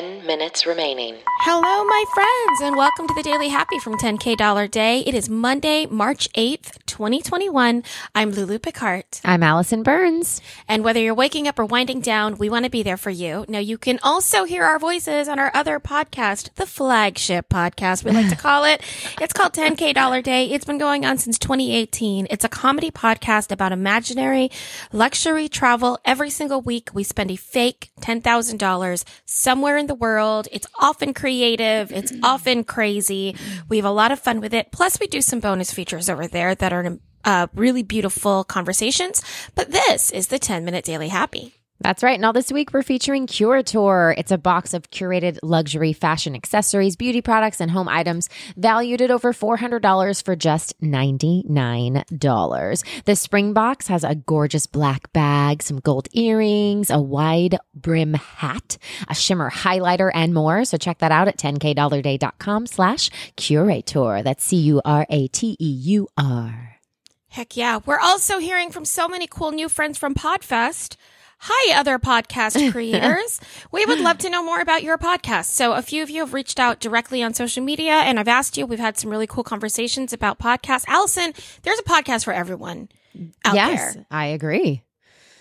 10 minutes remaining. Hello, my friends, and welcome to the Daily Happy from 10K Dollar Day. It is Monday, March 8th, 2021. I'm Lulu Picard. I'm Allison Burns. And whether you're waking up or winding down, we want to be there for you. Now, you can also hear our voices on our other podcast, The Flagship Podcast, we like to call it. It's called 10K Dollar Day. It's been going on since 2018. It's a comedy podcast about imaginary luxury travel. Every single week, we spend a fake $10,000 somewhere in the world. It's often creative. It's often crazy. We have a lot of fun with it. Plus, we do some bonus features over there that are really beautiful conversations. But this is the 10-minute Daily Happy. That's right. Now this week, we're featuring Curator. It's a box of curated luxury fashion accessories, beauty products, and home items valued at over $400 for just $99. The spring box has a gorgeous black bag, some gold earrings, a wide brim hat, a shimmer highlighter, and more. So check that out at 10kdollarday.com/Curator. That's Curateur. Heck yeah. We're also hearing from so many cool new friends from PodFest. Hi, other podcast creators. We would love to know more about your podcast. So a few of you have reached out directly on social media, and I've asked you. We've had some really cool conversations about podcasts. Allison, there's a podcast for everyone out there. Yes, I agree.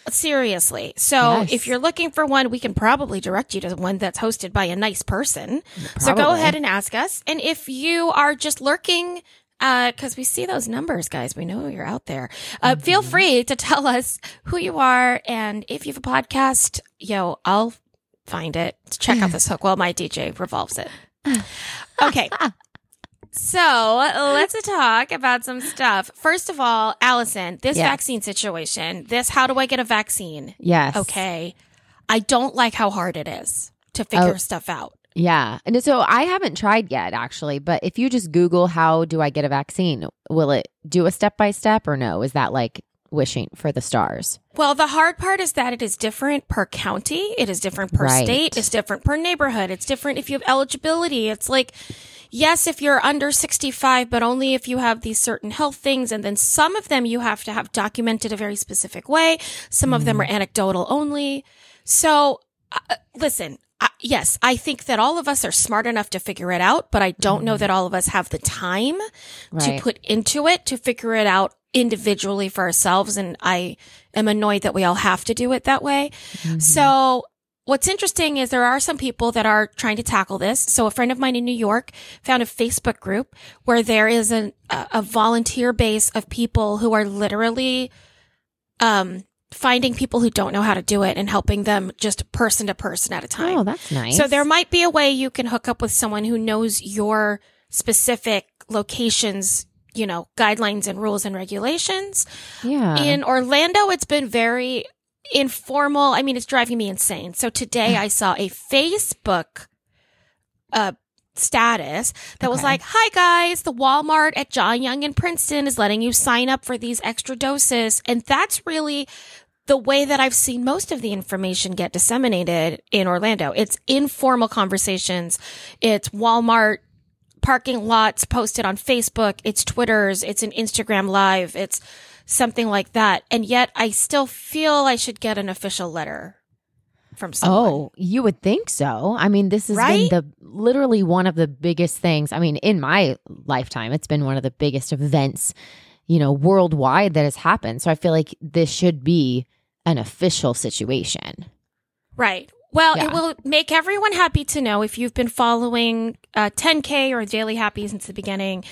Seriously. So if you're looking for one, we can probably direct you to one that's hosted by a nice person. Probably. So go ahead and ask us. And if you are just lurking, because we see those numbers, guys. We know you're out there. Feel free to tell us who you are. And if you have a podcast, I'll find it. Check out this hook while my DJ revolves it. Okay. So let's talk about some stuff. First of all, Allison, this vaccine situation, how do I get a vaccine? Yes. Okay. I don't like how hard it is to figure stuff out. Yeah. And so I haven't tried yet, actually. But if you just Google, how do I get a vaccine? Will it do a step-by-step or no? Is that like wishing for the stars? Well, the hard part is that it is different per county. It is different per state. It's different per neighborhood. It's different if you have eligibility. It's like, yes, if you're under 65, but only if you have these certain health things. And then some of them you have to have documented a very specific way. Some of them are anecdotal only. So listen. Yes, I think that all of us are smart enough to figure it out, but I don't know that all of us have the time to put into it, to figure it out individually for ourselves. And I am annoyed that we all have to do it that way. Mm-hmm. So what's interesting is there are some people that are trying to tackle this. So a friend of mine in New York found a Facebook group where there is a volunteer base of people who are literally finding people who don't know how to do it and helping them just person to person at a time. Oh, that's nice. So there might be a way you can hook up with someone who knows your specific location's, guidelines and rules and regulations. Yeah. In Orlando, it's been very informal. I mean, it's driving me insane. So today I saw a Facebook status that was like, hi guys, the Walmart at John Young and Princeton is letting you sign up for these extra doses. And that's really the way that I've seen most of the information get disseminated in Orlando. It's informal conversations. It's Walmart parking lots posted on Facebook. It's Twitters. It's an Instagram live. It's something like that. And yet I still feel I should get an official letter from someone. Oh, you would think so. I mean, this has been literally one of the biggest things. I mean, in my lifetime, it's been one of the biggest events, worldwide that has happened. So I feel like this should be an official situation. Right. Well, it will make everyone happy to know, if you've been following 10K or Daily Happy since the beginning,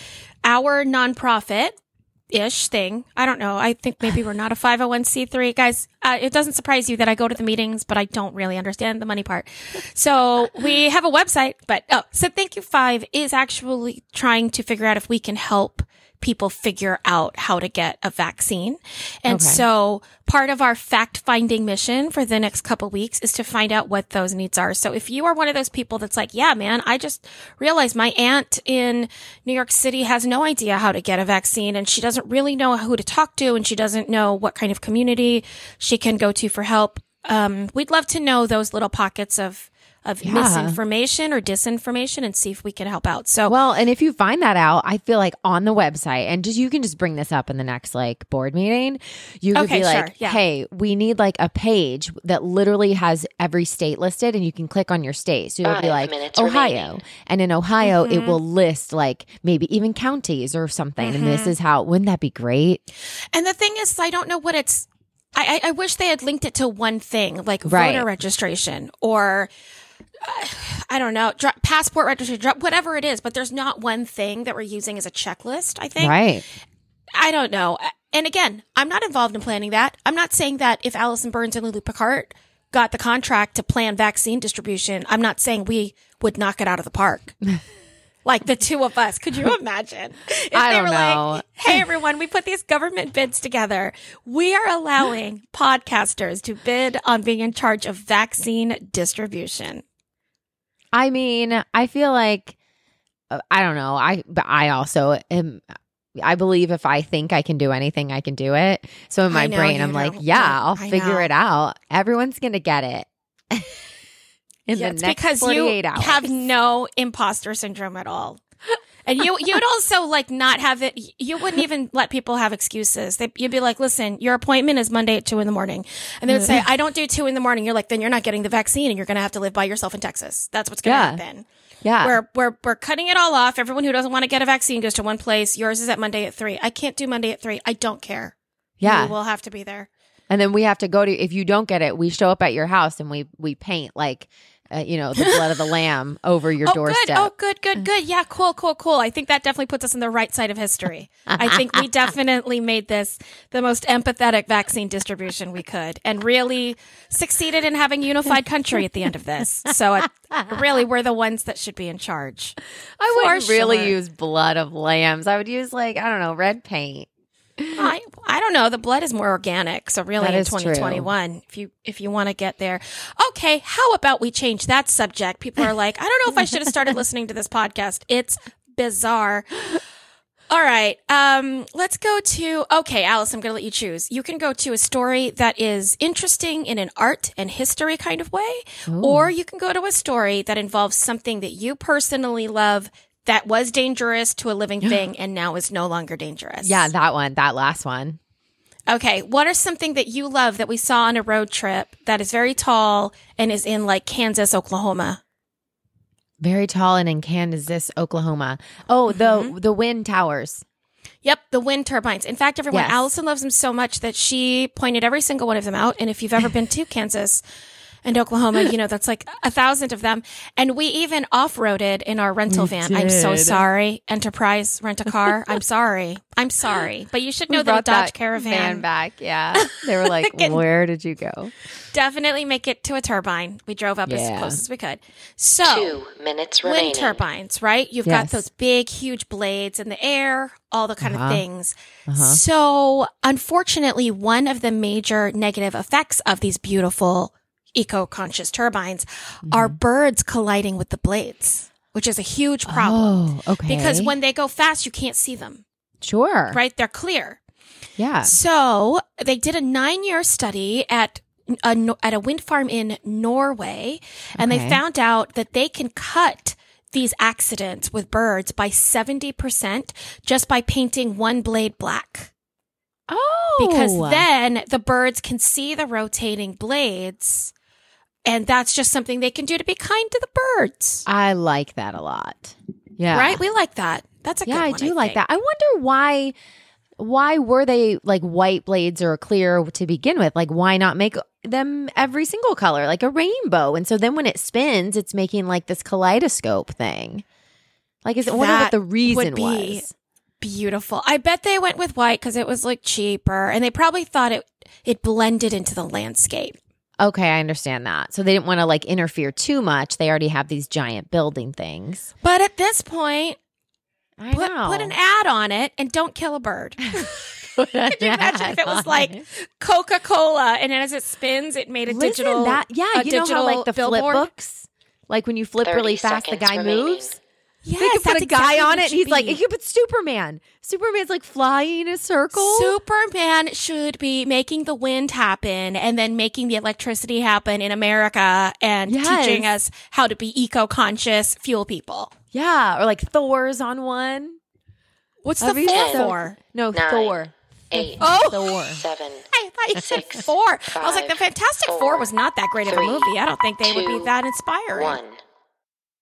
our nonprofit ish thing. I don't know. I think maybe we're not a 501c3. Guys, it doesn't surprise you that I go to the meetings, but I don't really understand the money part. So we have a website, so Thank You Five is actually trying to figure out if we can help people figure out how to get a vaccine. And so part of our fact-finding mission for the next couple weeks is to find out what those needs are. So if you are one of those people that's like, yeah, man, I just realized my aunt in New York City has no idea how to get a vaccine, and she doesn't really know who to talk to, and she doesn't know what kind of community she can go to for help. We'd love to know those little pockets of of misinformation or disinformation and see if we can help out. So, well, and if you find that out, I feel like on the website, and just, you can just bring this up in the next like board meeting, you could be like, hey, we need like a page that literally has every state listed and you can click on your state. So you'll be like Ohio. Remaining. And in Ohio, it will list like maybe even counties or something. And this is how, wouldn't that be great? And the thing is, I don't know what it's, I wish they had linked it to one thing, like voter registration or I don't know, passport registration, whatever it is. But there's not one thing that we're using as a checklist, I think. Right. I don't know. And again, I'm not involved in planning that. I'm not saying that if Allison Burns and Lulu Picard got the contract to plan vaccine distribution, I'm not saying we would knock it out of the park. Like the two of us. Could you imagine? If I don't know. Like, hey, everyone, we put these government bids together. We are allowing podcasters to bid on being in charge of vaccine distribution. I mean, I feel like, I don't know. I also am, I believe if I think I can do anything, I can do it. So in my brain, I'm like, yeah, I'll figure it out. Everyone's going to get it. Yeah, it's because you have no imposter syndrome at all. And you'd also like not have it. You wouldn't even let people have excuses. You'd be like, listen, your appointment is Monday at 2 a.m. And they would say, I don't do 2 a.m. You're like, then you're not getting the vaccine and you're going to have to live by yourself in Texas. That's what's going to happen. Yeah. We're cutting it all off. Everyone who doesn't want to get a vaccine goes to one place. Yours is at Monday at 3. I can't do Monday at 3. I don't care. Yeah. You will have to be there. And then we have to go to, if you don't get it, we show up at your house and we paint like, you know, the blood of the lamb over your doorstep. Good. Oh, good. Yeah, cool. I think that definitely puts us on the right side of history. I think we definitely made this the most empathetic vaccine distribution we could and really succeeded in having a unified country at the end of this. So really, we're the ones that should be in charge. I wouldn't really use blood of lambs. I would use like, I don't know, red paint. I don't know. The blood is more organic. So really in 2021, if you want to get there. Okay. How about we change that subject? People are like, I don't know if I should have started listening to this podcast. It's bizarre. All right. Let's go to, okay, Alice, I'm going to let you choose. You can go to a story that is interesting in an art and history kind of way, or you can go to a story that involves something that you personally love that was dangerous to a living thing and now is no longer dangerous. Yeah, that one, that last one. Okay, what is something that you love that we saw on a road trip that is very tall and is in like Kansas, Oklahoma? Very tall and in Kansas, Oklahoma. Oh, the wind towers. Yep, the wind turbines. In fact, everyone, Allison loves them so much that she pointed every single one of them out. And if you've ever been to Kansas and Oklahoma, you know, that's like 1,000 of them. And we even off-roaded in our rental van. I'm so sorry. Enterprise, rent a car. I'm sorry. But you should know that Dodge Caravan back. Yeah. They were like, where did you go? Definitely make it to a turbine. We drove up as close as we could. So 2 minutes remaining. Wind turbines, right? You've got those big, huge blades in the air, all the kind of things. So unfortunately, one of the major negative effects of these beautiful eco-conscious turbines are birds colliding with the blades, which is a huge problem. Oh, okay. Because when they go fast, you can't see them. Sure. Right? They're clear. Yeah. So they did a 9-year study at a wind farm in Norway, and they found out that they can cut these accidents with birds by 70% just by painting one blade black. Oh. Because then the birds can see the rotating blades. And that's just something they can do to be kind to the birds. I like that a lot. Yeah. Right? We like that. That's a good one. Yeah, I do like that. I wonder why were they like white blades or clear to begin with? Like, why not make them every single color, like a rainbow? And so then when it spins, it's making like this kaleidoscope thing. Like, I wonder what the reason was. Beautiful. I bet they went with white because it was like cheaper. And they probably thought it blended into the landscape. Okay, I understand that. So they didn't want to like interfere too much. They already have these giant building things. But at this point, put an ad on it and don't kill a bird. Could you imagine if it was like Coca-Cola and as it spins, it made a digital billboard? Yeah, you know how like the flip books, like when you flip really fast, the guy moves? Yes, we could put a guy on it. And he's like, you could put Superman. Superman's like flying in a circle. Superman should be making the wind happen and then making the electricity happen in America and teaching us how to be eco-conscious fuel people. Yeah. Or like Thor's on one. What's the Thor? No, nine, Thor. Eight. Oh, Thor. Seven. I thought you said four. Five, I was like, the Fantastic Four was not that great of a movie. I don't think they would be that inspiring. One.